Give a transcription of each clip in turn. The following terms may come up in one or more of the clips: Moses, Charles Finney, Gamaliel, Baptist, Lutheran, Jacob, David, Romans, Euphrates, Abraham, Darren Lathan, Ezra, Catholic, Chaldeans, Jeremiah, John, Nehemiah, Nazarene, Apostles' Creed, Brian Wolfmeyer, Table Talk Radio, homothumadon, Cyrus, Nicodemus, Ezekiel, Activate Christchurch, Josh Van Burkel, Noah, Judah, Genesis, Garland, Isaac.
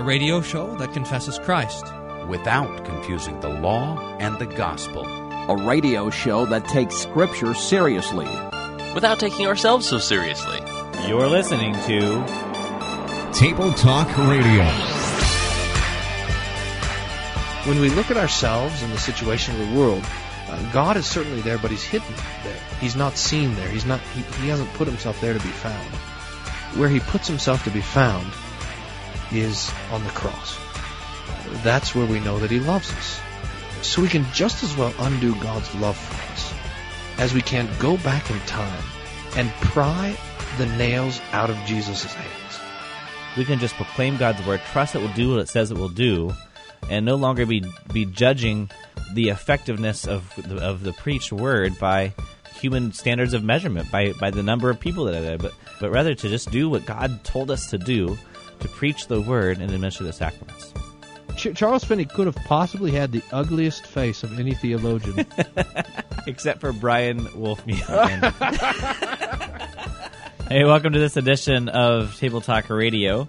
a radio show that confesses Christ without confusing the law and the gospel, a radio show that takes Scripture seriously without taking ourselves so seriously. You're listening to Table Talk Radio. When we look at ourselves and the situation of the world, God is certainly there, but He's hidden there. He's not seen there. He hasn't put Himself there to be found. Where He puts Himself to be found is on the cross. That's where we know that He loves us. So we can just as well undo God's love for us as we can go back in time and pry the nails out of Jesus' hands. We can just proclaim God's word, trust it will do what it says it will do, and no longer be judging the effectiveness of the preached word by human standards of measurement, by the number of people that are there, but rather to just do what God told us to do, to preach the word and administer the sacraments. Charles Finney could have possibly had the ugliest face of any theologian. Except for Brian Wolfmeyer. Hey, welcome to this edition of Table Talk Radio.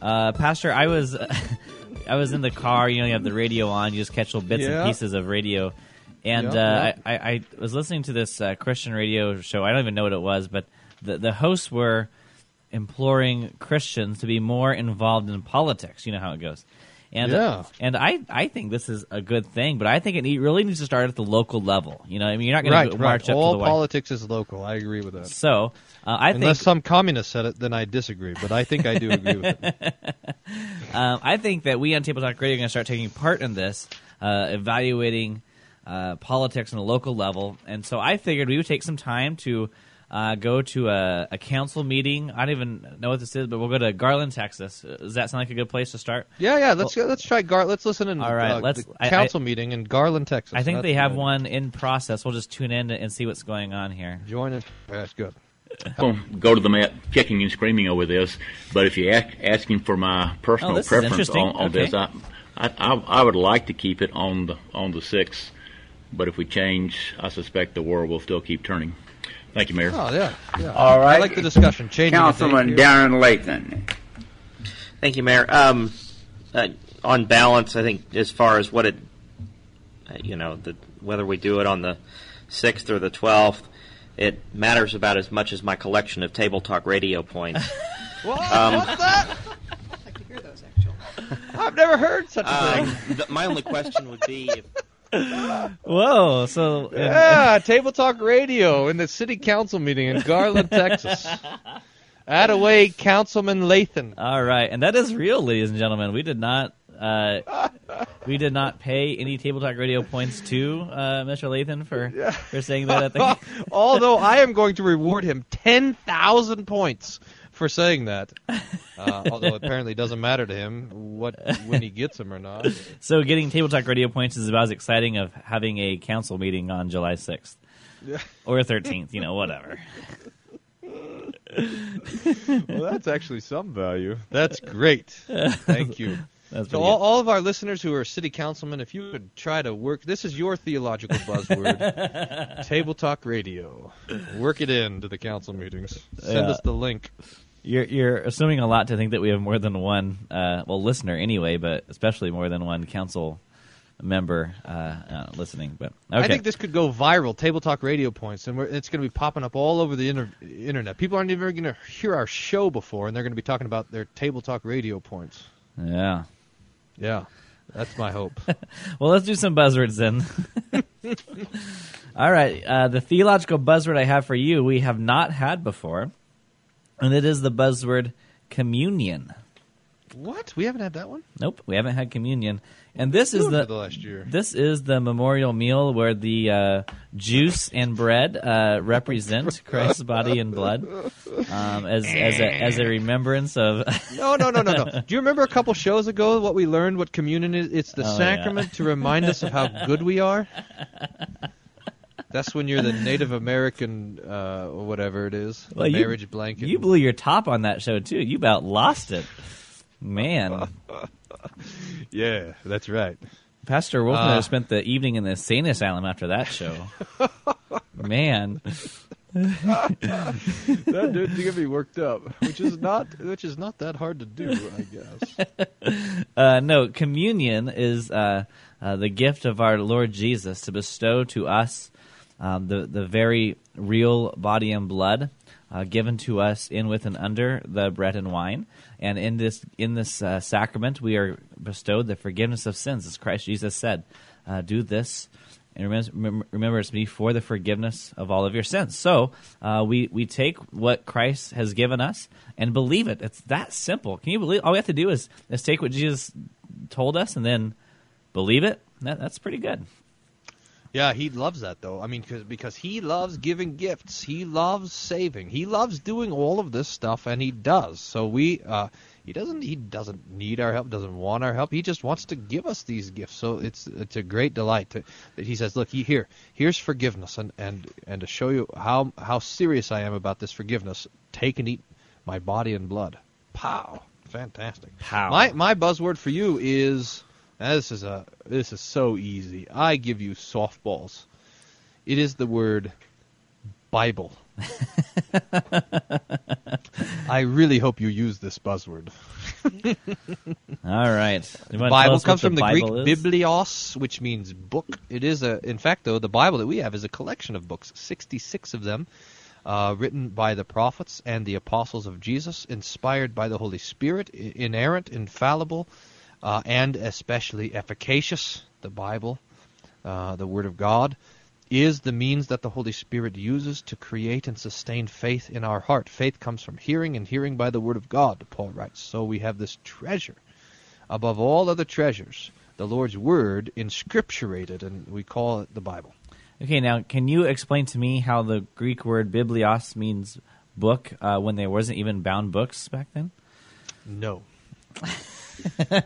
Pastor, I was in the car, you have the radio on, you just catch little bits and pieces of radio. And I was listening to this Christian radio show. I don't even know what it was, but the hosts were imploring Christians to be more involved in politics. You know how it goes. And I think this is a good thing, but I think it really needs to start at the local level. You're not going to march up to the White House. All politics is local. I agree with that. So unless some communist said it, then I disagree. But I think I do agree with it. I think that we on Table Talk Radio are going to start taking part in this, evaluating politics on a local level. And so I figured we would take some time to go to a council meeting. I don't even know what this is, but we'll go to Garland, Texas. Does that sound like a good place to start? Yeah. Let's try Garland. Let's listen in. All right, the council meeting in Garland, Texas. I think that's they have one in process. We'll just tune in and see what's going on here. Join us. That's good. I won't go to the mat kicking and screaming over this, but if you're asking for my personal preference on this, I would like to keep it on the 6th, but if we change, I suspect the world will still keep turning. Thank you, Mayor. Oh, yeah. All right. I like the discussion. Councilman Darren Lathan. Thank you, Mayor. On balance, I think as far as what it, whether we do it on the 6th or the 12th, it matters about as much as my collection of Table Talk Radio points. What's that? I'd like to hear those, actually. I've never heard such a thing. My only question would be... Whoa! So Table Talk Radio in the city council meeting in Garland, Texas. Attaway, Councilman Lathan. All right, and that is real, ladies and gentlemen. We did not pay any Table Talk Radio points to Mr. Lathan for saying that. I think. Although I am going to reward him 10,000 points for saying that. Although apparently it doesn't matter to him when he gets them or not. So getting Table Talk Radio points is about as exciting as having a council meeting on July 6th. Yeah. Or 13th, whatever. Well, that's actually some value. That's great. Thank you. So all of our listeners who are city councilmen, if you would try to work, this is your theological buzzword, Table Talk Radio. Work it into the council meetings. Send us the link. You're assuming a lot to think that we have more than one, listener anyway, but especially more than one council member listening. But okay. I think this could go viral, Table Talk Radio points, and it's going to be popping up all over the internet. People aren't even going to hear our show before, and they're going to be talking about their Table Talk Radio points. Yeah, that's my hope. Well, let's do some buzzwords then. All right, the theological buzzword I have for you we have not had before. And it is the buzzword communion. What? We haven't had that one? Nope, we haven't had communion. And this is the last year. This is the memorial meal where the juice and bread represent Christ's body and blood as a remembrance of. No. Do you remember a couple shows ago what we learned? What communion is? It's the sacrament to remind us of how good we are. That's when you're the Native American, whatever it is, marriage blanket. You blew your top on that show, too. You about lost it. Man. Yeah, that's right. Pastor Wolfman spent the evening in the insane asylum after that show. Man. That dude's gonna be worked up, which is not that hard to do, I guess. No, communion is the gift of our Lord Jesus to bestow to us the very real body and blood given to us in, with, and under the bread and wine. And in this sacrament, we are bestowed the forgiveness of sins, as Christ Jesus said. Do this. And remember, it's me for the forgiveness of all of your sins. So we take what Christ has given us and believe it. It's that simple. Can you believe? All we have to do is take what Jesus told us and then believe it. That's pretty good. Yeah, he loves that, though. I mean, because he loves giving gifts. He loves saving. He loves doing all of this stuff, and he does. So he doesn't need our help, doesn't want our help. He just wants to give us these gifts. So it's a great delight that he says, look, here's forgiveness, and to show you how serious I am about this forgiveness, take and eat my body and blood. Pow. Fantastic. Pow. My buzzword for you is... Now, this is so easy. I give you softballs. It is the word Bible. I really hope you use this buzzword. All right. Bible comes from the Bible Greek is? Biblios, which means book. It is in fact, though, the Bible that we have is a collection of books, 66 of them, written by the prophets and the apostles of Jesus, inspired by the Holy Spirit, inerrant, infallible. And especially efficacious, the Bible, the Word of God, is the means that the Holy Spirit uses to create and sustain faith in our heart. Faith comes from hearing, and hearing by the Word of God, Paul writes. So we have this treasure, above all other treasures, the Lord's Word, inscripturated, and we call it the Bible. Okay, now, can you explain to me how the Greek word biblios means book when there wasn't even bound books back then? No.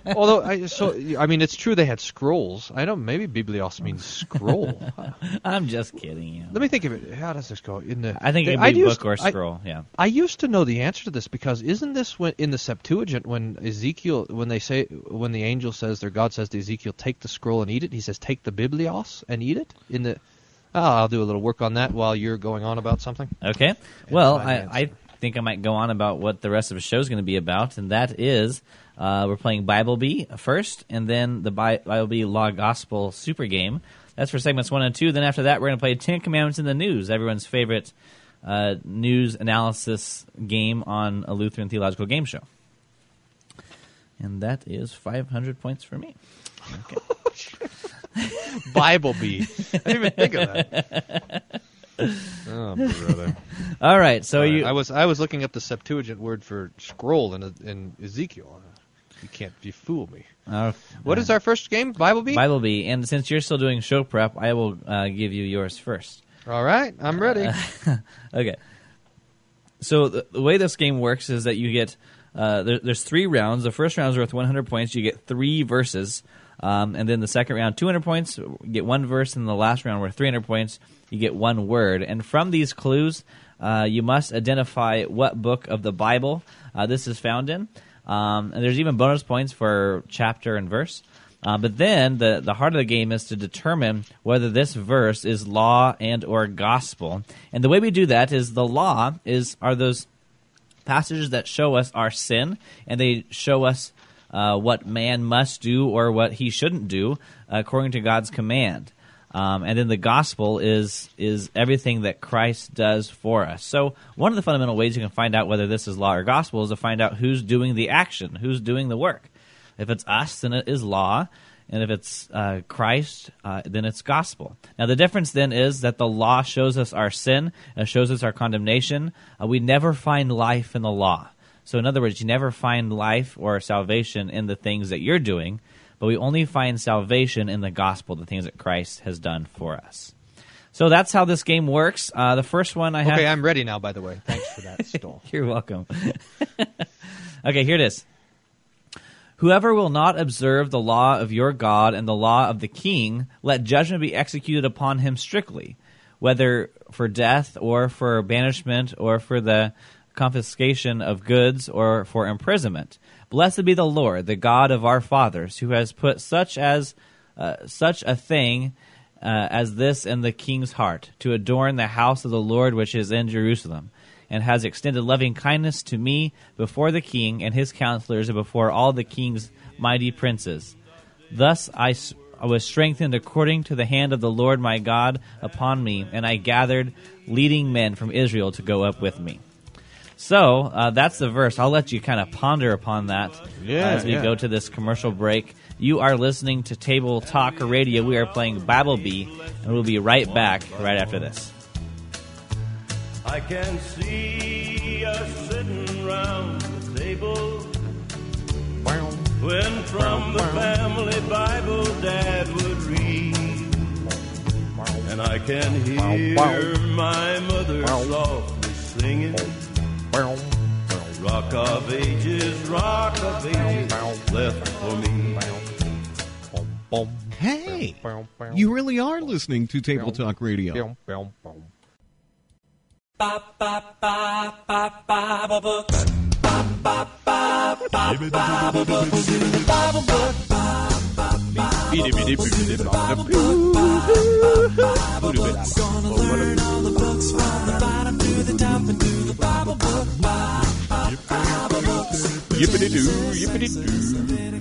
Although, it's true they had scrolls. I don't. Maybe biblios means scroll. I'm just kidding. You know. Let me think of it. How does this go? I think it would be book or scroll. Yeah. I used to know the answer to this because isn't this when in the Septuagint when Ezekiel when the angel says or God says to Ezekiel, take the scroll and eat it. He says, take the biblios and eat it in the. Oh, I'll do a little work on that while you're going on about something. Okay. And well, I think I might go on about what the rest of the show is going to be about, and that is we're playing Bible Bee first, and then the Bible Bee Law Gospel Super Game. That's for segments 1 and 2. Then after that, we're going to play 10 Commandments in the News, everyone's favorite news analysis game on a Lutheran theological game show. And that is 500 points for me. Okay. Bible Bee. I didn't even think of that. Oh, brother. All right, so I was looking up the Septuagint word for scroll in Ezekiel. You fool me. What is our first game? Bible Bee? Bible Bee, and since you're still doing show prep, I will give you yours first. All right, I'm ready. Okay. So the way this game works is that you get there's 3 rounds. The first round is worth 100 points. You get 3 verses. And then the second round, 200 points, get 1 verse. And the last round, worth 300 points, you get 1 word. And from these clues, you must identify what book of the Bible this is found in. And there's even bonus points for chapter and verse. But then the heart of the game is to determine whether this verse is law and or gospel. And the way we do that is the law are those passages that show us our sin, and they show us what man must do or what he shouldn't do according to God's command. And then the gospel is everything that Christ does for us. So one of the fundamental ways you can find out whether this is law or gospel is to find out who's doing the action, who's doing the work. If it's us, then it is law. And if it's Christ, then it's gospel. Now the difference then is that the law shows us our sin, and it shows us our condemnation. We never find life in the law. So in other words, you never find life or salvation in the things that you're doing, but we only find salvation in the gospel, the things that Christ has done for us. So that's how this game works. The first one I have... Okay, I'm ready now, by the way. Thanks for that, Stoll. You're welcome. Okay, here it is. Whoever will not observe the law of your God and the law of the king, let judgment be executed upon him strictly, whether for death or for banishment or for the confiscation of goods or for imprisonment. Blessed be the Lord, the God of our fathers, who has put such a thing as this in the king's heart, to adorn the house of the Lord which is in Jerusalem, and has extended loving kindness to me before the king and his counselors and before all the king's mighty princes. Thus I was strengthened according to the hand of the Lord my God upon me, and I gathered leading men from Israel to go up with me. So that's the verse. I'll let you kind of ponder upon that as we go to this commercial break. You are listening to Table Talk Radio. We are playing Bible Bee, and we'll be right back right after this. I can see us sitting round the table when from the family Bible Dad would read, and I can hear my mother softly singing, rock of ages, left for me. Hey, you really are listening to Table Talk Radio.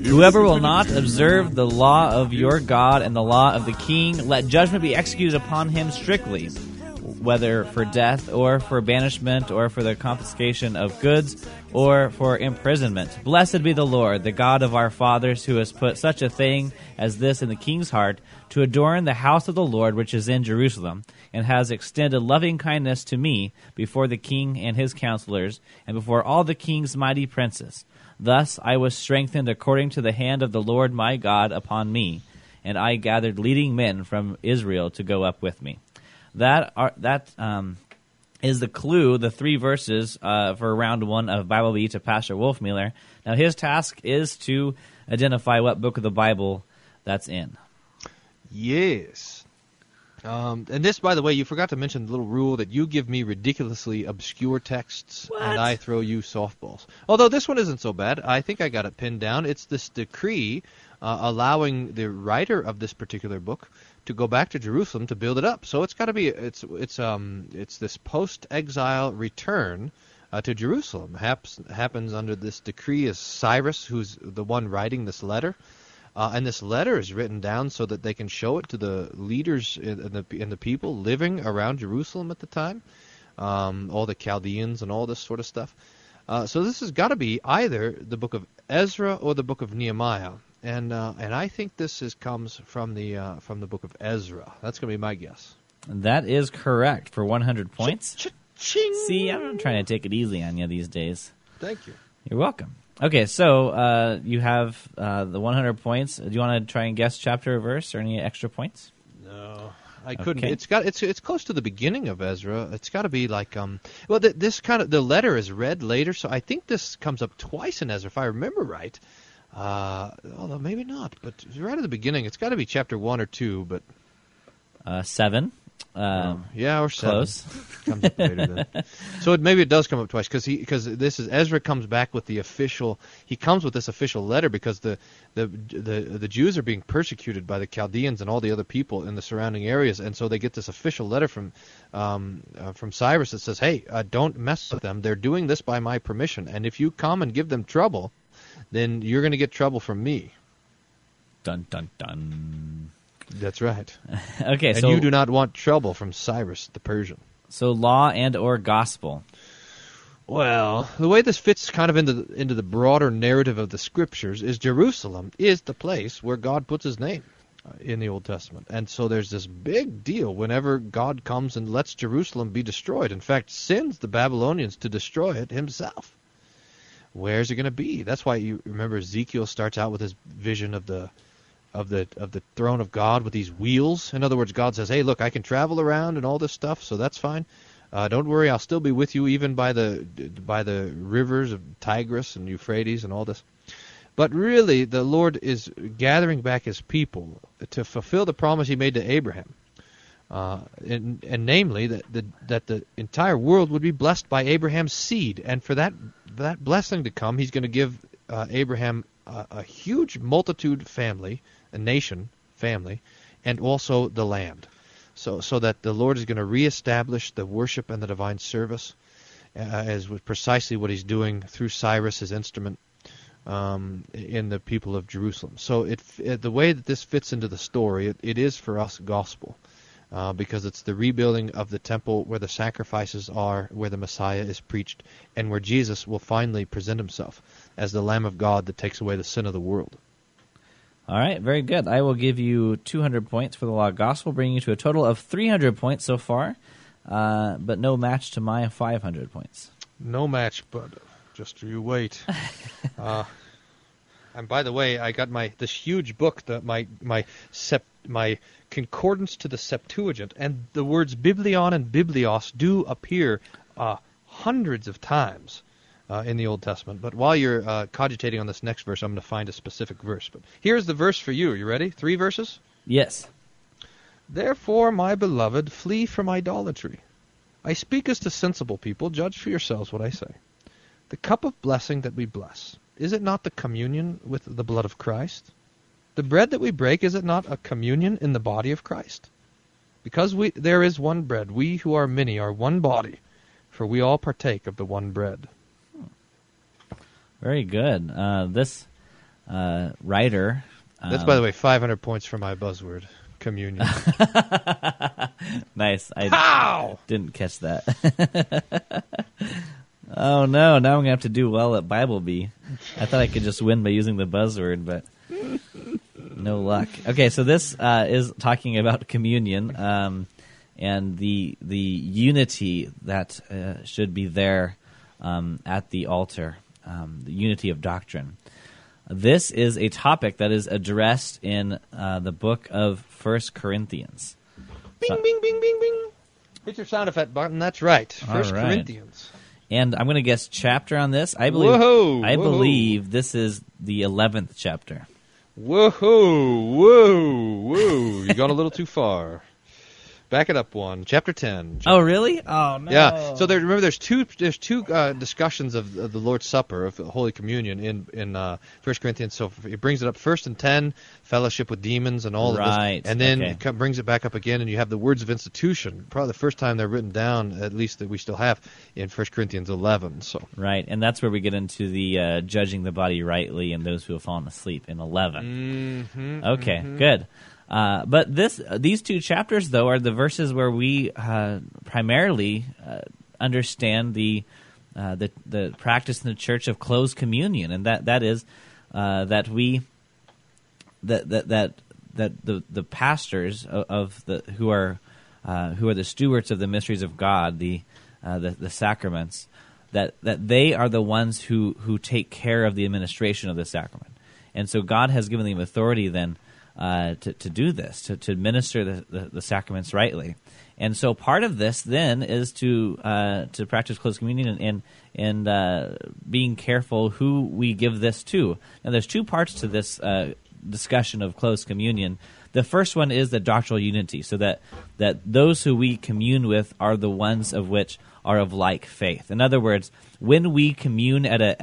Whoever will not observe the law of your God and the law of the king, let judgment be executed upon him strictly, whether for death or for banishment or for the confiscation of goods or for imprisonment. Blessed be the Lord, the God of our fathers, who has put such a thing as this in the king's heart, to adorn the house of the Lord which is in Jerusalem, and has extended loving kindness to me before the king and his counselors, and before all the king's mighty princes. Thus I was strengthened according to the hand of the Lord my God upon me, and I gathered leading men from Israel to go up with me. That is the clue, the three verses for round one of Bible Bee to Pastor Wolfmeyer. Now his task is to identify what book of the Bible that's in. Yes. And this, by the way, you forgot to mention the little rule that you give me ridiculously obscure texts and I throw you softballs. Although this one isn't so bad. I think I got it pinned down. It's this decree allowing the writer of this particular book to go back to Jerusalem to build it up. So it's got to be it's this post-exile return to Jerusalem. Happens under this decree is Cyrus, who's the one writing this letter, and this letter is written down so that they can show it to the leaders and the people living around Jerusalem at the time, all the Chaldeans and all this sort of stuff. So this has got to be either the book of Ezra or the book of Nehemiah. And I think this comes from the book of Ezra. That's going to be my guess. That is correct for 100 points. Cha-ching. See, I'm trying to take it easy on you these days. Thank you. You're welcome. Okay, so you have the 100 points. Do you want to try and guess chapter or verse, or any extra points? No, I couldn't. Okay. It's close to the beginning of Ezra. It's got to be like this kind of the letter is read later, so I think this comes up twice in Ezra, if I remember right. Although maybe not, but right at the beginning, it's got to be chapter 1 or 2, but 7. Or 7. Close. Comes up later then. So maybe it does come up twice because this is Ezra comes back with the official. He comes with this official letter because the Jews are being persecuted by the Chaldeans and all the other people in the surrounding areas, and so they get this official letter from Cyrus that says, "Hey, don't mess with them. They're doing this by my permission, and if you come and give them trouble, then you're going to get trouble from me." Dun, dun, dun. That's right. Okay, and so you do not want trouble from Cyrus the Persian. So law and or gospel. Well, the way this fits kind of into the broader narrative of the Scriptures is Jerusalem is the place where God puts his name in the Old Testament. And so there's this big deal whenever God comes and lets Jerusalem be destroyed. In fact, sends the Babylonians to destroy it himself. Where's it going to be? That's why you remember Ezekiel starts out with his vision of the throne of God with these wheels. In other words, God says, "Hey, look, I can travel around and all this stuff, so that's fine. Don't worry, I'll still be with you, even by the rivers of Tigris and Euphrates and all this." But really, the Lord is gathering back his people to fulfill the promise he made to Abraham, and namely that the entire world would be blessed by Abraham's seed, and for that blessing to come, he's going to give Abraham a huge multitude family, a nation family, and also the land. So that the Lord is going to reestablish the worship and the divine service, as was precisely what he's doing through Cyrus, his instrument, in the people of Jerusalem. So the way that this fits into the story, it is for us gospel, because it's the rebuilding of the temple where the sacrifices are, where the Messiah is preached, and where Jesus will finally present himself as the Lamb of God that takes away the sin of the world. All right, very good. I will give you 200 points for the Law of Gospel, bringing you to a total of 300 points so far, but no match to my 500 points. No match, but... just you wait. And by the way, I got this huge book, my concordance to the Septuagint, and the words biblion and biblios do appear hundreds of times in the Old Testament. But while you're cogitating on this next verse, I'm going to find a specific verse. But here's the verse for you. Are you ready? 3 verses? Yes. Therefore, my beloved, flee from idolatry. I speak as to sensible people. Judge for yourselves what I say. The cup of blessing that we bless, is it not the communion with the blood of Christ? The bread that we break, is it not a communion in the body of Christ? Because there is one bread, we who are many are one body, for we all partake of the one bread. Very good. This writer... that's, by the way, 500 points for my buzzword, communion. Nice. How? Didn't catch that. Oh, no, now I'm going to have to do well at Bible Bee. I thought I could just win by using the buzzword, but no luck. Okay, so this is talking about communion and the unity that should be there at the altar, the unity of doctrine. This is a topic that is addressed in the book of 1 Corinthians. Bing, bing, bing, bing, bing. Hit your sound effect button. That's right. 1 Corinthians. And I'm going to guess chapter on this. I believe this is the 11th chapter. Whoa. You gone a little too far. Back it up one. Chapter 10. Oh, really? Oh, no. Yeah. So remember, there's two discussions of the Lord's Supper, of Holy Communion in 1 Corinthians. So it brings it up first in 10, fellowship with demons and all of this. And then it brings it back up again, and you have the words of institution. Probably the first time they're written down, at least that we still have, in 1 Corinthians 11. So. Right, and that's where we get into the judging the body rightly and those who have fallen asleep in 11. Mm-hmm, okay, good. But these two chapters, though, are the verses where we primarily understand the practice in the church of closed communion, and that is that the pastors who are the stewards of the mysteries of God, the sacraments, that they are the ones who take care of the administration of the sacrament, and so God has given them authority then. To do this, to administer the sacraments rightly. And so part of this then is to practice close communion and being careful who we give this to. Now there's two parts to this discussion of close communion. The first one is the doctrinal unity, so that those who we commune with are the ones of which are of like faith. In other words, when we commune at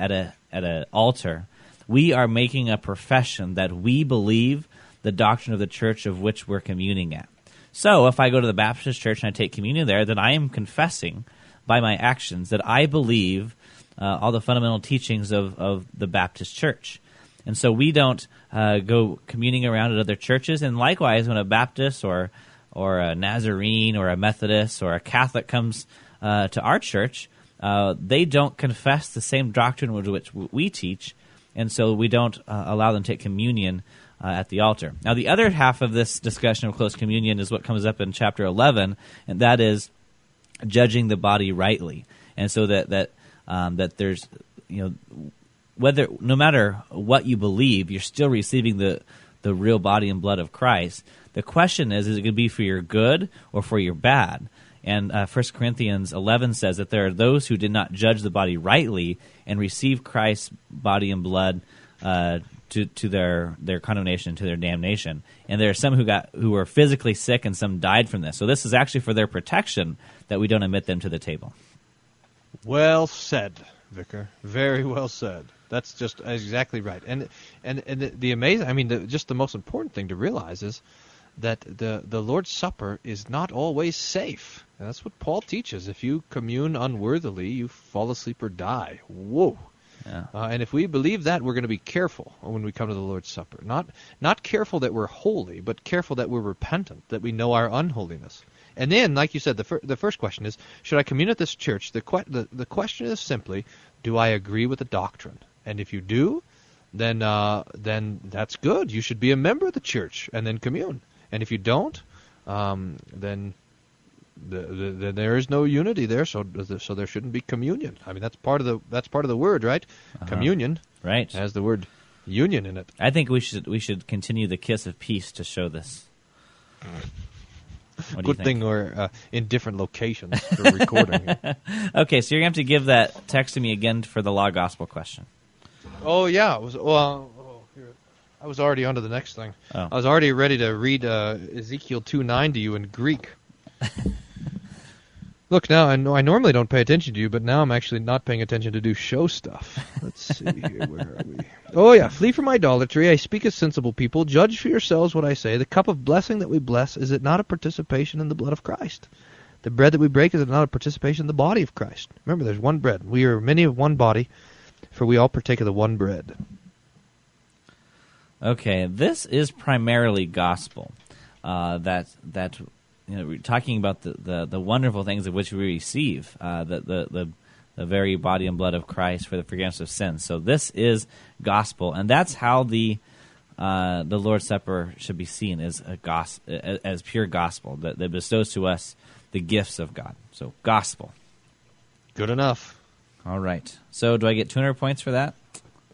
an altar, we are making a profession that we believe the doctrine of the church of which we're communing at. So if I go to the Baptist church and I take communion there, then I am confessing by my actions that I believe all the fundamental teachings of the Baptist church. And so we don't go communing around at other churches. And likewise, when a Baptist or a Nazarene or a Methodist or a Catholic comes to our church, they don't confess the same doctrine with which we teach, and so we don't allow them to take communion at the altar. Now, the other half of this discussion of close communion is what comes up in chapter 11, and that is judging the body rightly. And so that there's, no matter what you believe, you're still receiving the real body and blood of Christ. The question is it going to be for your good or for your bad? And 1 Corinthians 11 says that there are those who did not judge the body rightly and receive Christ's body and blood to their condemnation, to their damnation. And there are some who were physically sick and some died from this. So this is actually for their protection that we don't admit them to the table. Well said, Vicar. Very well said. That's just exactly right. And the amazing, I mean, just the most important thing to realize is that the Lord's Supper is not always safe. And that's what Paul teaches. If you commune unworthily, you fall asleep or die. Whoa. Yeah. And if we believe that, we're going to be careful when we come to the Lord's Supper. Not careful that we're holy, but careful that we're repentant, that we know our unholiness. And then, like you said, the first question is, should I commune at this church? The question is simply, do I agree with the doctrine? And if you do, then that's good. You should be a member of the church and then commune. And if you don't, then there is no unity there, so there shouldn't be communion. I mean, that's part of the word, right? Uh-huh. Communion, right? Has the word union in it. I think we should continue the kiss of peace to show this. Good thing we're in different locations for recording. Okay, so you're going to have to give that text to me again for the Law Gospel question. Oh, yeah. I was already on to the next thing. Oh. I was already ready to read Ezekiel 2:9 to you in Greek. Look, now, I normally don't pay attention to you, but now I'm actually not paying attention to do show stuff. Let's see here. Where are we? Oh, yeah. Flee from idolatry. I speak as sensible people. Judge for yourselves what I say. The cup of blessing that we bless, is it not a participation in the blood of Christ? The bread that we break, is it not a participation in the body of Christ? Remember, there's one bread. We are many of one body, for we all partake of the one bread. Okay, this is primarily gospel. That you know, we're talking about the wonderful things of which we receive the very body and blood of Christ for the forgiveness of sins. So this is gospel, and that's how the Lord's Supper should be seen, as pure gospel that bestows to us the gifts of God. So gospel. Good enough. All right. So do I get 200 points for that?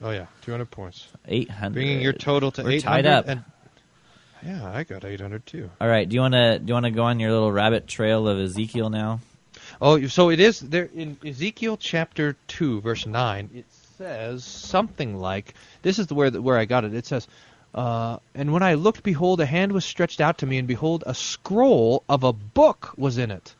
Oh, yeah, 200 points. 800. Bringing your total to 800. We're tied up. Yeah, I got 800, too. All right, do you want to go on your little rabbit trail of Ezekiel now? Oh, so it is there in Ezekiel chapter 2, verse 9, it says something like, this is where I got it. It says, and when I looked, behold, a hand was stretched out to me, and behold, a scroll of a book was in it.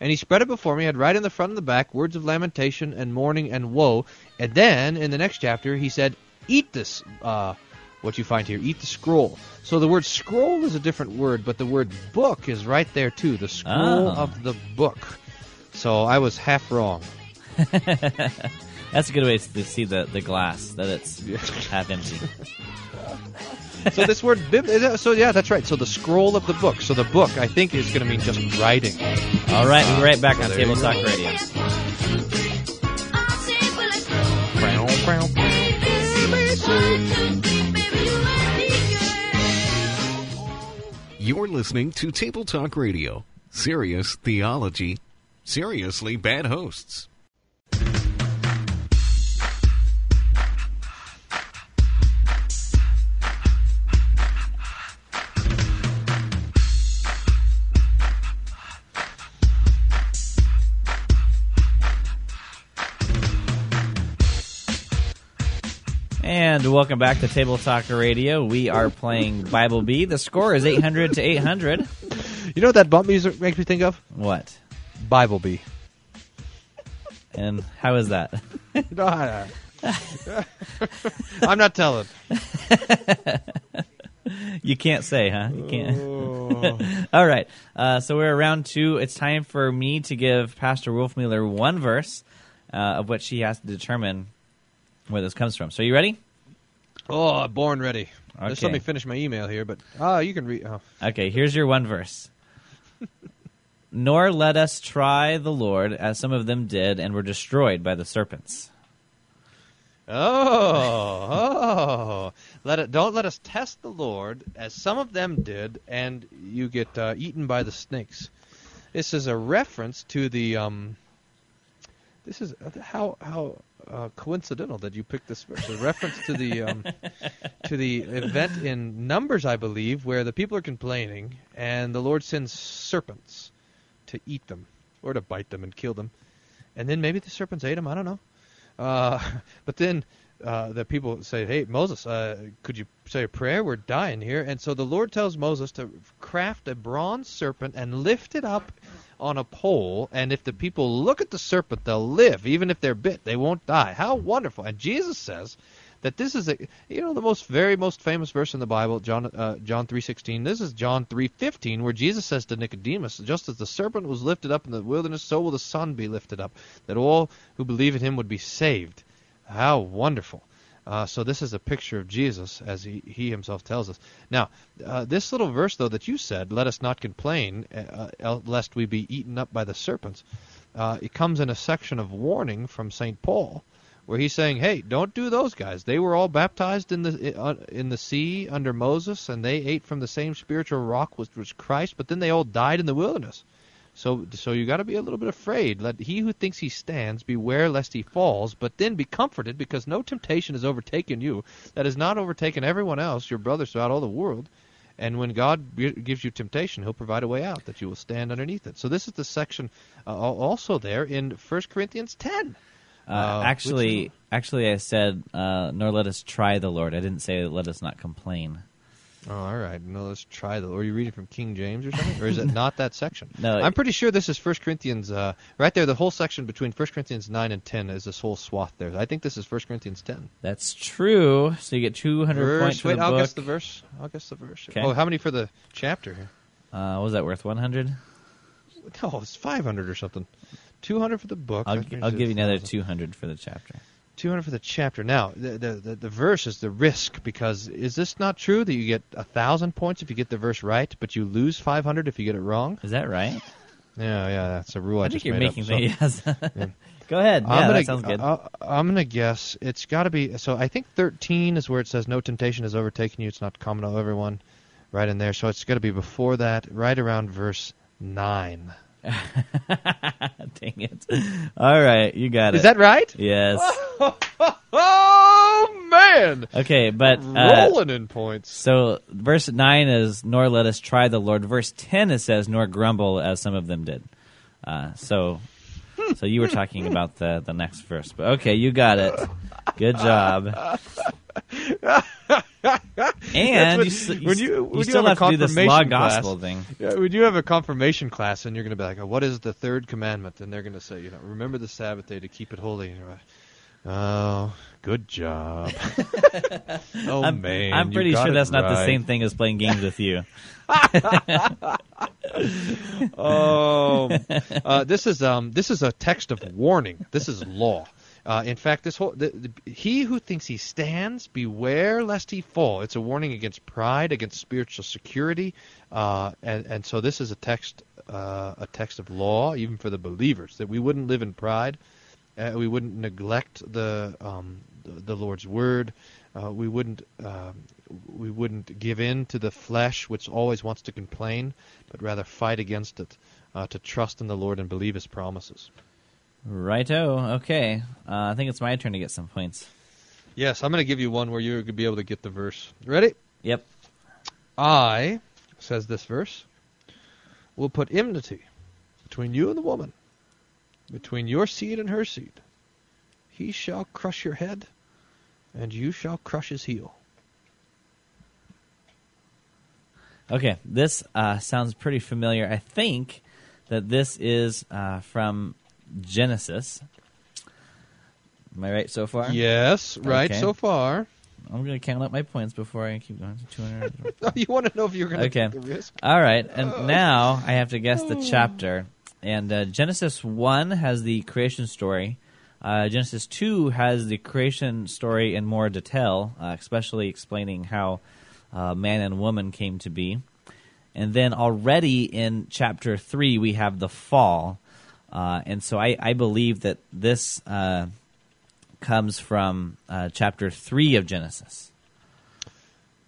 And he spread it before me, had right in the front and the back, words of lamentation and mourning and woe. And then, in the next chapter, he said, eat this, what you find here, eat the scroll. So the word scroll is a different word, but the word book is right there too, the scroll of the book. So I was half wrong. That's a good way to see the glass, that it's half empty. So this word, so yeah, that's right. So the scroll of the book. So the book, I think, is going to mean just writing. All right, we'll be right back on Table Talk Radio. You're listening to Table Talk Radio. Serious theology. Seriously bad hosts. And welcome back to Table Talk Radio. We are playing Bible Bee. The score is 800 to 800. You know what that bump music makes me think of? What? Bible Bee. And how is that? I'm not telling. You can't say, huh? You can't. Oh. All right. So we're around 2. It's time for me to give Pastor Wolfmeyer one verse of what she has to determine where this comes from. So you ready? Oh, born ready. Okay. Just let me finish my email here, but you can read. Oh. Okay, here's your one verse. Nor let us try the Lord, as some of them did, and were destroyed by the serpents. Oh, don't let us test the Lord, as some of them did, and you get eaten by the snakes. This is a reference to the. This is how. Coincidental that you picked this verse. A reference to the event in Numbers, I believe, where the people are complaining and the Lord sends serpents to eat them or to bite them and kill them, and then maybe the serpents ate them. I don't know. But then the people say, "Hey Moses, could you say a prayer? We're dying here." And so the Lord tells Moses to craft a bronze serpent and lift it up on a pole, and if the people look at the serpent, they'll live. Even if they're bit, they won't die. How wonderful. And Jesus says that this is the very most famous verse in the Bible, John 3:16. This is John 3:15, where Jesus says to Nicodemus, "Just as the serpent was lifted up in the wilderness, so will the Son be lifted up, that all who believe in him would be saved." How wonderful! So this is a picture of Jesus, as he himself tells us. Now, this little verse, though, that you said, "Let us not complain, lest we be eaten up by the serpents," it comes in a section of warning from St. Paul, where he's saying, hey, don't do those guys. They were all baptized in the sea under Moses, and they ate from the same spiritual rock, which was Christ, but then they all died in the wilderness. So you got to be a little bit afraid. Let he who thinks he stands beware lest he falls, but then be comforted, because no temptation has overtaken you that has not overtaken everyone else, your brothers throughout all the world. And when God gives you temptation, he'll provide a way out that you will stand underneath it. So this is the section also there in 1 Corinthians 10. Actually, I said, nor let us try the Lord. I didn't say let us not complain. Oh, all right. No, let's try that. Are you reading from King James or something? Or is it not that section? No. I'm pretty sure this is 1 Corinthians. Right there, the whole section between 1 Corinthians 9 and 10 is this whole swath there. I think this is 1 Corinthians 10. That's true. So you get 200 points for the book. Wait, I'll guess the verse. Okay. Oh, how many for the chapter here? Was that worth 100? No, it's 500 or something. 200 for the book. I'll give you another 200 for the chapter. 200 for the chapter. Now, the verse is the risk, because is this not true that you get 1,000 points if you get the verse right, but you lose 500 if you get it wrong? Is that right? Yeah, that's a rule I just made up. I think you're making that, yes. Go ahead. That sounds good. I'm going to guess it's got to be, so I think 13 is where it says, no temptation has overtaken you, it's not common to everyone, right in there. So it's got to be before that, right around verse 9. Dang it. All right, you got it. Is that right? Yes. Oh, man. Okay, but... rolling in points. So verse 9 is, nor let us try the Lord. Verse 10, it says, nor grumble as some of them did. So you were talking about the next verse. But okay, you got it. Good job. And you still have to do this law gospel thing. Yeah, when you have a confirmation class, and you're going to be like, oh, what is the third commandment? And they're going to say, remember the Sabbath day to keep it holy. And you're like, oh, good job. Oh, man. I'm pretty sure that's not the same thing as playing games with you. This is a text of warning. This is law. In fact, this whole he who thinks he stands, beware lest he fall. It's a warning against pride, against spiritual security, and so this is a text of law, even for the believers, that we wouldn't live in pride, we wouldn't neglect the Lord's word, we wouldn't give in to the flesh, which always wants to complain, but rather fight against it, to trust in the Lord and believe His promises. Righto. Okay. I think it's my turn to get some points. Yes, I'm going to give you one where you're going to be able to get the verse. Ready? Yep. I, says this verse, will put enmity between you and the woman, between your seed and her seed. He shall crush your head, and you shall crush his heel. Okay. This sounds pretty familiar. I think that this is from... Genesis. Am I right so far? Yes, right okay. So far. I'm going to count up my points before I keep going to 200. You want to know if you're going to take the risk? All right, and now I have to guess the chapter. And Genesis 1 has the creation story. Genesis 2 has the creation story in more detail, especially explaining how man and woman came to be. And then already in chapter 3 we have the fall. And so I believe that this comes from chapter 3 of Genesis.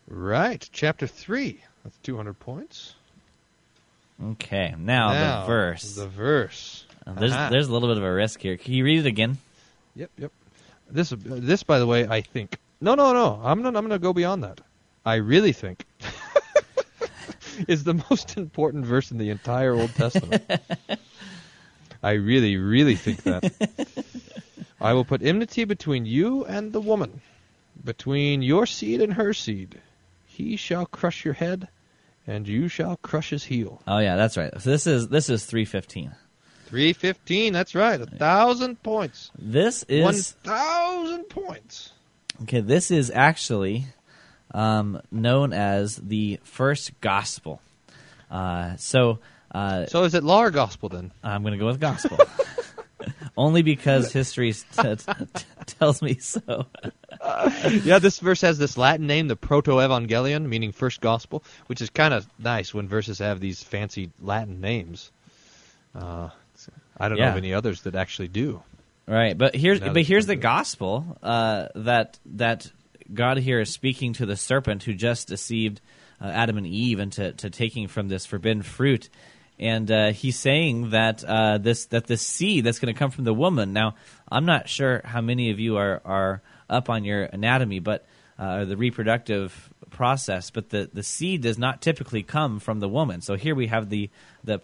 Right, chapter 3. That's 200 points. Okay, now the verse. There's a little bit of a risk here. Can you read it again? Yep. This, by the way, I think. No. I'm going to go beyond that. I really think is the most important verse in the entire Old Testament. I really, really think that. I will put enmity between you and the woman, between your seed and her seed. He shall crush your head, and you shall crush his heel. Oh, yeah, that's right. So this is 3:15. 3:15, that's right. 1,000 points. This is... 1,000 points. Okay, this is actually known as the first gospel. So is it law or gospel then? I'm going to go with gospel. Only because history tells me so. Yeah, this verse has this Latin name, the Proto-Evangelion, meaning first gospel, which is kind of nice when verses have these fancy Latin names. I don't know of any others that actually do. Right, but here's the gospel that God here is speaking to the serpent who just deceived Adam and Eve into taking from this forbidden fruit. And he's saying that this seed that's going to come from the woman. Now, I'm not sure how many of you are up on your anatomy, but the reproductive process. But the seed does not typically come from the woman. So here we have the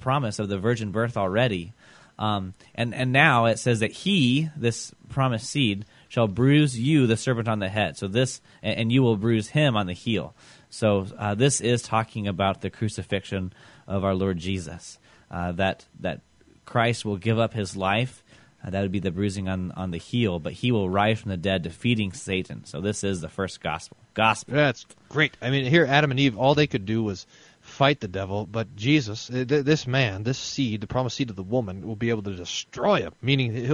promise of the virgin birth already. And now it says that he, this promised seed, shall bruise you, the serpent, on the head. So this, and you will bruise him on the heel. So this is talking about the crucifixion of our Lord Jesus, that Christ will give up his life. That would be the bruising on the heel, but he will rise from the dead, defeating Satan. So this is the first gospel. That's great. I mean, here Adam and Eve, all they could do was fight the devil, but Jesus, this man, this seed, the promised seed of the woman, will be able to destroy him, meaning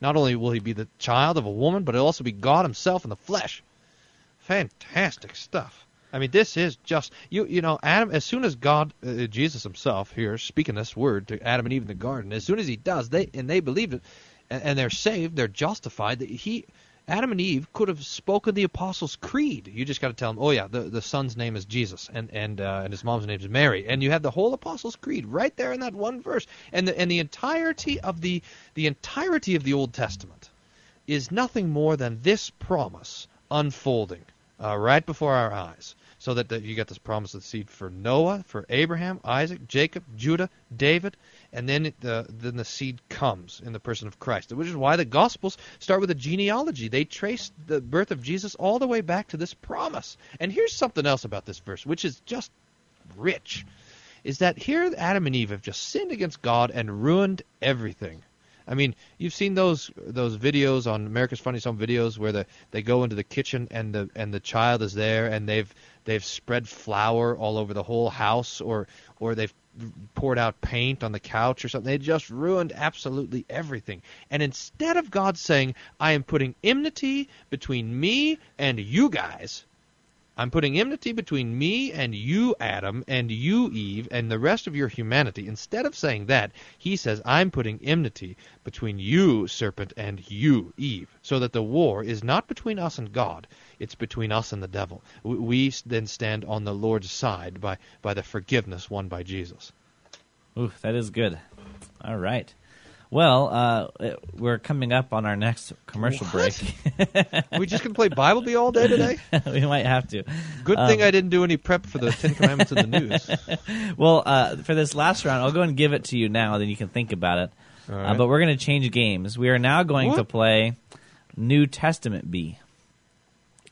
not only will he be the child of a woman, but he'll also be God himself in the flesh. Fantastic stuff. I mean, this is just, you know, Adam, as soon as God, Jesus himself here, speaking this word to Adam and Eve in the garden, as soon as he does, they believed it, and they're saved, they're justified, that Adam and Eve could have spoken the Apostles' Creed. You just got to tell them, oh yeah, the son's name is Jesus, and his mom's name is Mary, and you have the whole Apostles' Creed right there in that one verse, and the entirety of the entirety of the Old Testament is nothing more than this promise unfolding right before our eyes. So that you got this promise of the seed for Noah, for Abraham, Isaac, Jacob, Judah, David, and then the seed comes in the person of Christ, which is why the Gospels start with a genealogy. They trace the birth of Jesus all the way back to this promise. And here's something else about this verse, which is just rich, is that here Adam and Eve have just sinned against God and ruined everything. I mean, you've seen those videos on America's Funniest Home Videos where they go into the kitchen and the child is there and they've spread flour all over the whole house or they've poured out paint on the couch or something. They just ruined absolutely everything. And instead of God saying, I am putting enmity between me and you guys, I'm putting enmity between me and you, Adam, and you, Eve, and the rest of your humanity. Instead of saying that, he says, I'm putting enmity between you, serpent, and you, Eve, so that the war is not between us and God. It's between us and the devil. We then stand on the Lord's side by the forgiveness won by Jesus. Ooh, that is good. All right. Well, we're coming up on our next commercial break. We just going to play Bible Bee all day today? We might have to. Good thing I didn't do any prep for the Ten Commandments in the news. Well, for this last round, I'll go and give it to you now, then you can think about it. Right. But we're going to change games. We are now going to play New Testament Bee.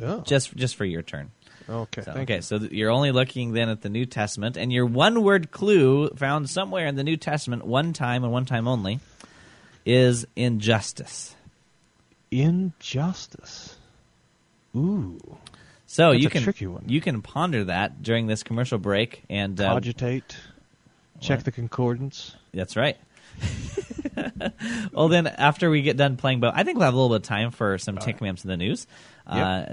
Oh. Just for your turn. Okay. So you're only looking then at the New Testament, and your one-word clue found somewhere in the New Testament one time and one time only is injustice. Injustice. Ooh. So that's a tricky one. You can ponder that during this commercial break and cogitate. Check the concordance. That's right. Well, then after we get done playing, but I think we'll have a little bit of time for some Ten Commandments in the news,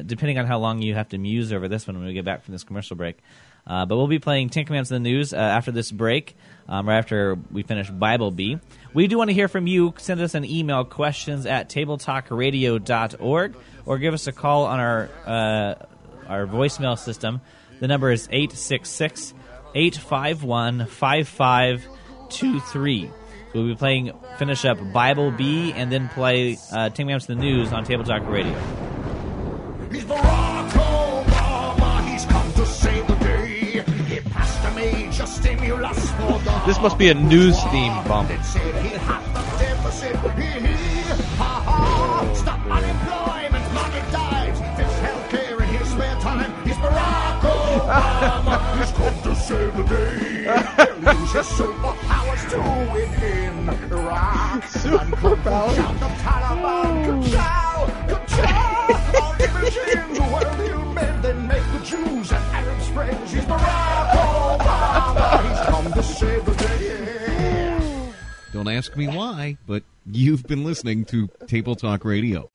depending on how long you have to muse over this one when we get back from this commercial break. But we'll be playing Ten Commandments in the news after this break, right after we finish Bible Bee. We do want to hear from you. Send us an email, questions@tabletalkradio.org, or give us a call on our voicemail system. The number is 866-851-5523. We'll be playing, finish up Bible Bee, and then play Ten Commandments in the News on Table Talk Radio. He's Barack Obama, he's come to save the day. He passed a major stimulus for the... This must be a news theme bump. Stop unemployment, market dives, fix health care in his spare time. He's Barack Obama, he's come to save the day. Superpowers to it in Iraq. Superpowers. Shout the Taliban. Control. Control. they make the Jews and Arabs friends. He's Barack Obama. He's come to save the day. Don't ask me why, but you've been listening to Table Talk Radio.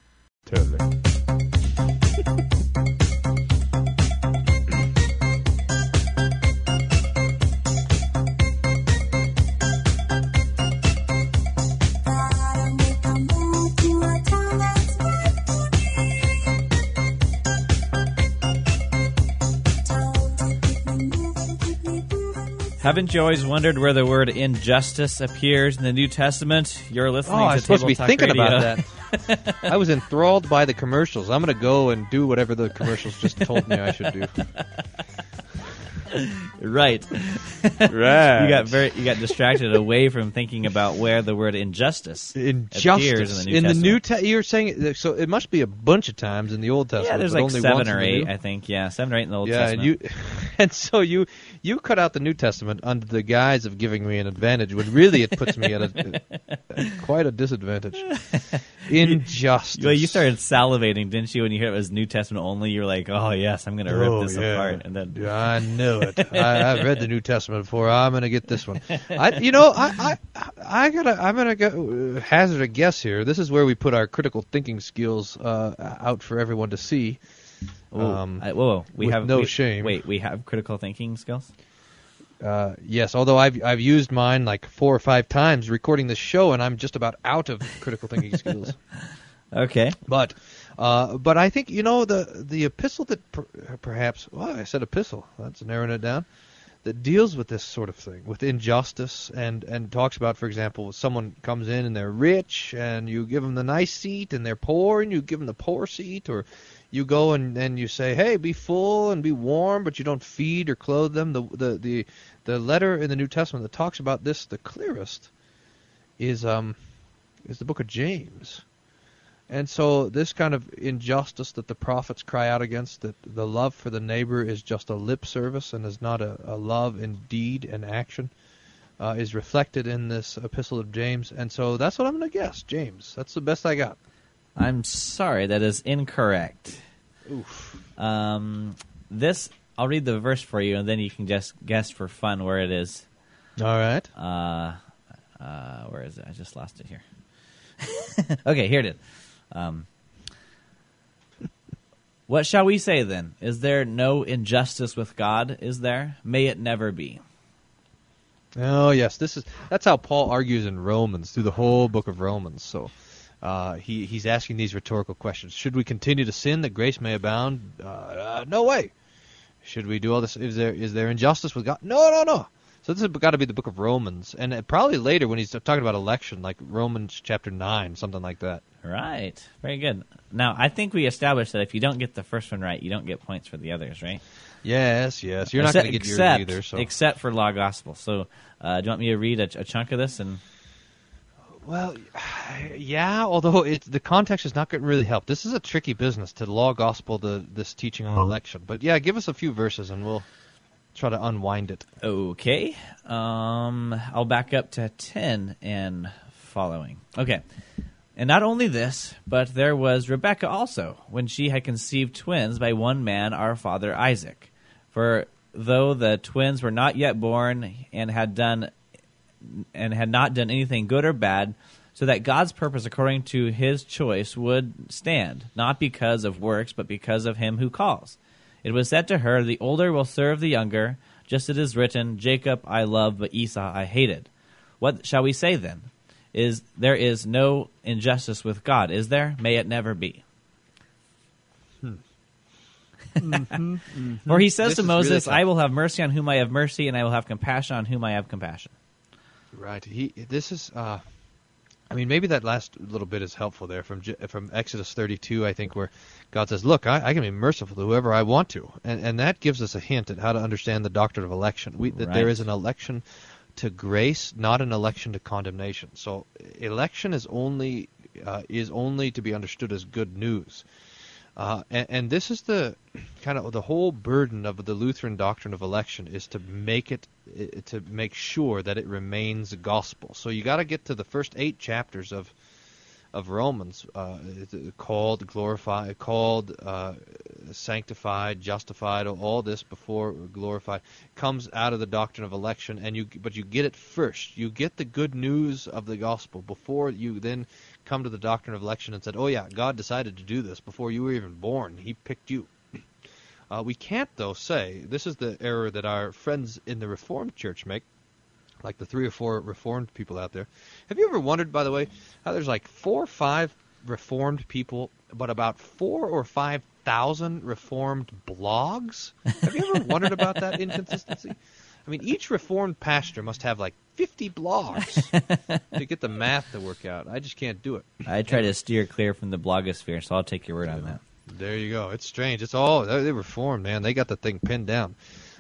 Haven't you always wondered where the word injustice appears in the New Testament? You're listening to Table Talk Radio. Oh, I was supposed to be thinking about that. I was enthralled by the commercials. I'm going to go and do whatever the commercials just told me I should do. Right. Right. You got distracted away from thinking about where the word injustice appears in the New Testament. You're saying, so it must be a bunch of times in the Old Testament. Yeah, there's like only 7 or 8, I think. Yeah, 7 or 8 in the Old Testament. And so you cut out the New Testament under the guise of giving me an advantage, when really it puts me at quite a disadvantage. Injustice. Well, you started salivating, didn't you, when you heard it was New Testament only? You were like, oh, yes, I'm going to rip this apart. And then I knew it. I've read the New Testament before. I'm going to get this one. I'm going to hazard a guess here. This is where we put our critical thinking skills out for everyone to see. Shame. Wait, we have critical thinking skills? Yes, although I've used mine like 4 or 5 times recording this show, and I'm just about out of critical thinking skills. Okay, but I think the epistle that I said epistle. That's narrowing it down. That deals with this sort of thing, with injustice, and talks about, for example, someone comes in and they're rich, and you give them the nice seat, and they're poor, and you give them the poor seat, or you go and you say, hey, be full and be warm, but you don't feed or clothe them. The letter in the New Testament that talks about this the clearest is the book of James. And so this kind of injustice that the prophets cry out against, that the love for the neighbor is just a lip service and is not a love in deed and action, is reflected in this epistle of James. And so that's what I'm going to guess, James. That's the best I got. I'm sorry, that is incorrect. Oof. I'll read the verse for you, and then you can just guess for fun where it is. All right. Where is it? I just lost it here. Okay, here it is. What shall we say then? Is there no injustice with God? Is there? May it never be. Oh yes, that's how Paul argues in Romans, through the whole book of Romans. So he's asking these rhetorical questions. Should we continue to sin that grace may abound? No way. Should we do all this? Is there injustice with God? No. So this has got to be the book of Romans, and probably later when he's talking about election, like Romans chapter 9, something like that. Right. Very good. Now, I think we established that if you don't get the first one right, you don't get points for the others, right? Yes. You're not going to get yours either. So. Except for Law Gospel. So do you want me to read a chunk of this? And well, yeah, although the context is not going to really help. This is a tricky business to Law Gospel, this teaching on election. But yeah, give us a few verses and we'll try to unwind it. Okay. I'll back up to 10 and following. Okay. And not only this, but there was Rebekah also, when she had conceived twins by one man, our father Isaac. For though the twins were not yet born and had not done anything good or bad, so that God's purpose according to his choice would stand, not because of works, but because of him who calls. It was said to her, the older will serve the younger, just as it is written, Jacob I loved, but Esau I hated. What shall we say then? There is no injustice with God, is there? May it never be. Or he says to Moses, really, I will have mercy on whom I have mercy, and I will have compassion on whom I have compassion. Right. Maybe that last little bit is helpful there from Exodus 32, I think, where God says, look, I can be merciful to whoever I want to. And that gives us a hint at how to understand the doctrine of election, that there is an election to grace, not an election to condemnation. So election is only to be understood as good news. And this is the kind of the whole burden of the Lutheran doctrine of election, is to make sure that it remains gospel. So you got to get to the first 8 chapters of of Romans, called, glorified, called, sanctified, justified, all this before glorified, comes out of the doctrine of election, and but you get it first. You get the good news of the gospel before you then come to the doctrine of election and said, oh yeah, God decided to do this before you were even born. He picked you. We can't, though, say, this is the error that our friends in the Reformed Church make, like the 3 or 4 Reformed people out there. Have you ever wondered, by the way, how there's like 4 or 5 Reformed people, but about 4,000 or 5,000 Reformed blogs? Have you ever wondered about that inconsistency? I mean, each Reformed pastor must have like 50 blogs to get the math to work out. I just can't do it. I try to steer clear from the blogosphere, so I'll take your word on that. There you go. It's strange. It's all they Reformed, man. They got the thing pinned down.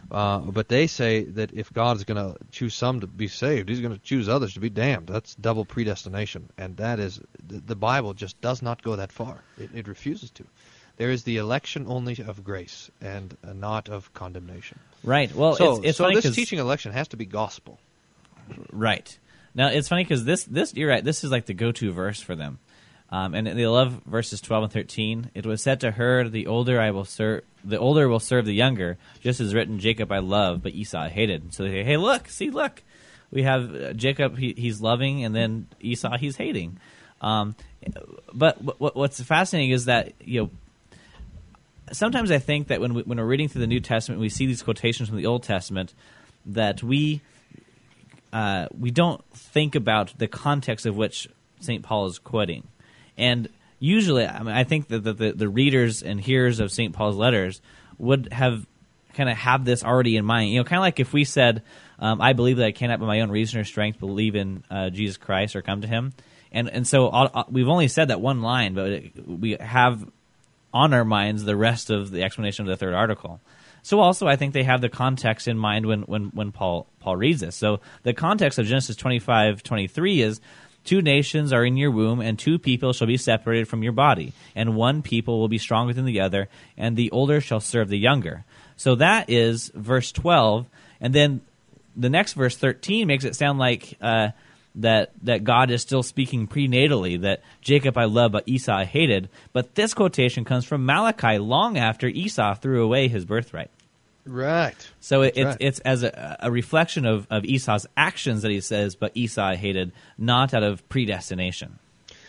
But they say that if God is going to choose some to be saved, he's going to choose others to be damned. That's double predestination. And that is, the Bible just does not go that far. It refuses to. There is the election only of grace and not of condemnation. Right. Well, so this teaching election has to be gospel. Right. Now, it's funny because this, you're right, this is like the go-to verse for them. And they love verses 12 and 13. It was said to her, the older will serve the younger, just as written, Jacob I love, but Esau I hated. So they say, hey, look, we have Jacob, he's loving, and then Esau, he's hating. But what's fascinating is that, you know, sometimes I think that when we're reading through the New Testament, we see these quotations from the Old Testament, that we don't think about the context of which St. Paul is quoting. And usually, I mean, I think that the readers and hearers of St. Paul's letters would have kind of have this already in mind. You know, kind of like if we said, I believe that I cannot by my own reason or strength believe in Jesus Christ or come to him. And so we've only said that one line, but we have on our minds the rest of the explanation of the third article. So also, I think they have the context in mind when Paul reads this. So the context of Genesis 25:23 is, 2 nations are in your womb, and 2 people shall be separated from your body, and one people will be stronger than the other, and the older shall serve the younger. So that is verse 12, and then the next verse 13 makes it sound like that God is still speaking prenatally, that Jacob I love, but Esau I hated. But this quotation comes from Malachi long after Esau threw away his birthright. Right. So it's as a reflection of Esau's actions that he says, but Esau hated, not out of predestination.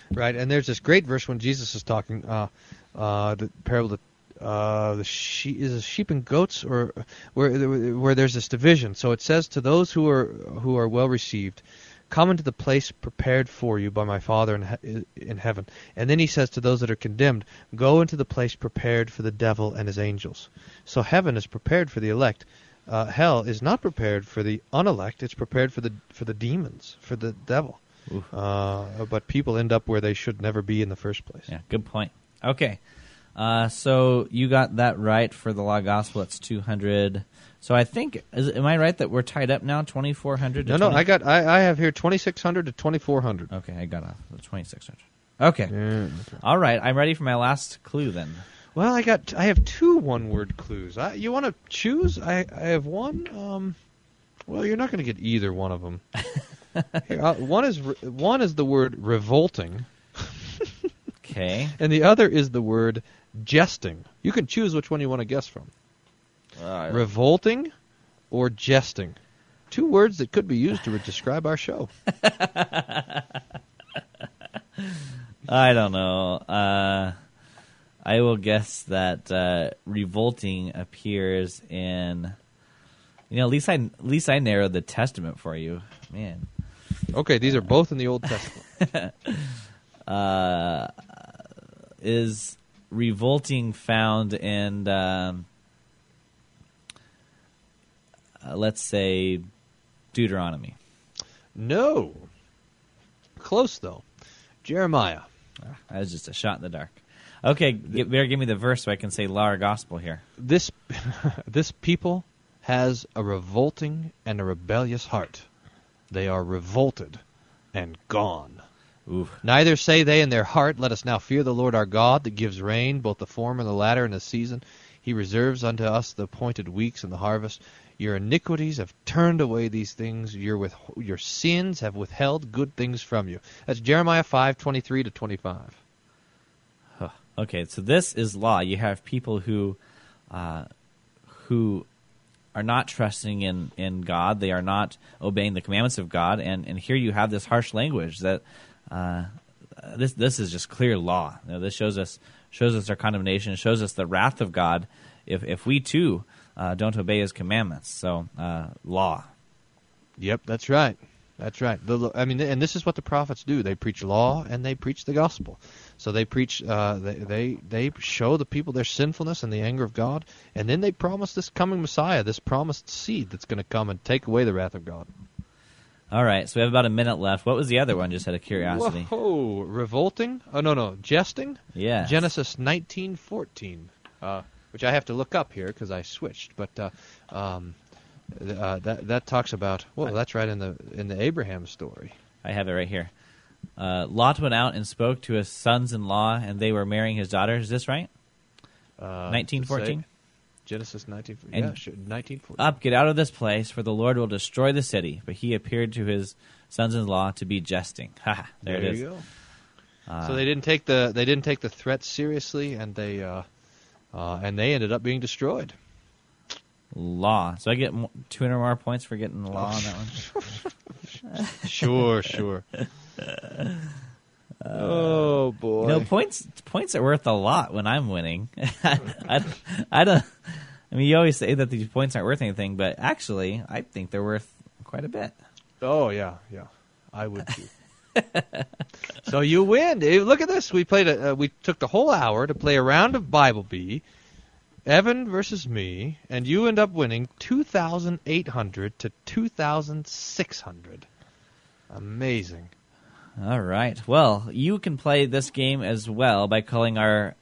Right, and there's this great verse when Jesus is talking, the parable of sheep and goats, or where there's this division. So it says, to those who are well received, come into the place prepared for you by my Father in heaven. And then he says to those that are condemned, go into the place prepared for the devil and his angels. So heaven is prepared for the elect. Hell is not prepared for the unelect. It's prepared for the demons, for the devil. But people end up where they should never be in the first place. Yeah, good point. Okay. So you got that right for the Law Gospel. It's 200. So I think, am I right that we're tied up now, 2,400? No, I have here 2,600 to 2,400. Okay, I got off the 2,600. Okay. Yeah, okay. All right, I'm ready for my last clue then. Well, I have 2 one-word clues. You want to choose? I have one. Well, you're not going to get either one of them. Here, one is the word revolting. Okay. And the other is the word jesting. You can choose which one you want to guess from. Revolting or jesting. 2 words that could be used to describe our show. I don't know. I will guess that revolting appears in... You know, at least I narrowed the Testament for you. Man. Okay, these are both in the Old Testament. Is revolting found in... let's say Deuteronomy. No. Close, though. Jeremiah. That was just a shot in the dark. Okay, better give me the verse so I can say Law Gospel here. This people has a revolting and a rebellious heart. They are revolted and gone. Ooh. Neither say they in their heart, let us now fear the Lord our God that gives rain, both the former and the latter in the season. He reserves unto us the appointed weeks and the harvest. Your iniquities have turned away these things. Your sins have withheld good things from you. That's Jeremiah 5:23 to 25. Huh. Okay, so this is law. You have people who are not trusting in God. They are not obeying the commandments of God. And here you have this harsh language that this is just clear law. You know, this shows us our condemnation. It shows us the wrath of God if we too don't obey His commandments. So law. Yep, that's right. That's right. And this is what the prophets do. They preach law and they preach the gospel. So they preach. They show the people their sinfulness and the anger of God, and then they promise this coming Messiah, this promised seed that's going to come and take away the wrath of God. All right, so we have about a minute left. What was the other one, just out of curiosity? Whoa, revolting? Oh, no, jesting? Yeah. Genesis 19:14, which I have to look up here because I switched. But that talks about, well, that's right in the Abraham story. I have it right here. Lot went out and spoke to his sons-in-law, and they were marrying his daughter. Is this right? 19:14? Genesis 19, and 19:14. Up, get out of this place, for the Lord will destroy the city. But he appeared to his sons-in-law to be jesting. Ha! there it is. You go. So they didn't take the threat seriously, and they ended up being destroyed. Law. So I get 200 more points for getting the law on that one. Sure. Oh boy! No, points are worth a lot when I'm winning. I don't. I mean, you always say that these points aren't worth anything, but actually, I think they're worth quite a bit. Oh yeah, I would too. So you win. Look at this. We played. We took the whole hour to play a round of Bible Bee, Evan versus me, and you end up winning 2,800 to 2,600. Amazing. All right. Well, you can play this game as well by calling our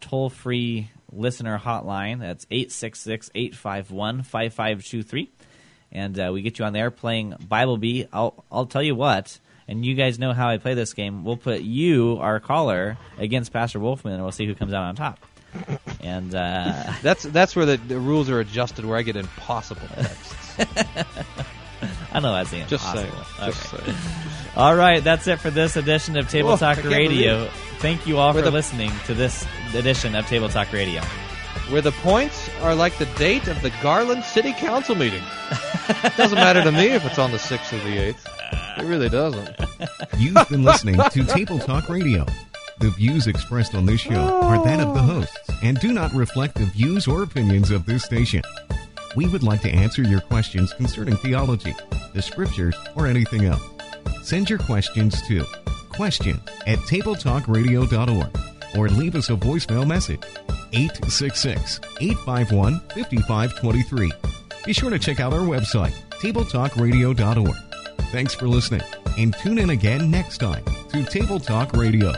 toll-free listener hotline. That's 866-851-5523. And we get you on there playing Bible Bee. I'll tell you what, and you guys know how I play this game. We'll put you, our caller, against Pastor Wolfman, and we'll see who comes out on top. And that's where the rules are adjusted, where I get impossible texts. I know that's impossible. Just saying. All right, that's it for this edition of Table Talk Radio. Thank you all for listening to this edition of Table Talk Radio, where the points are like the date of the Garland City Council meeting. It doesn't matter to me if it's on the 6th or the 8th. It really doesn't. You've been listening to Table Talk Radio. The views expressed on this show are that of the hosts and do not reflect the views or opinions of this station. We would like to answer your questions concerning theology, the scriptures, or anything else. Send your questions to question@tabletalkradio.org or leave us a voicemail message, 866-851-5523. Be sure to check out our website, tabletalkradio.org. Thanks for listening, and tune in again next time to Table Talk Radio.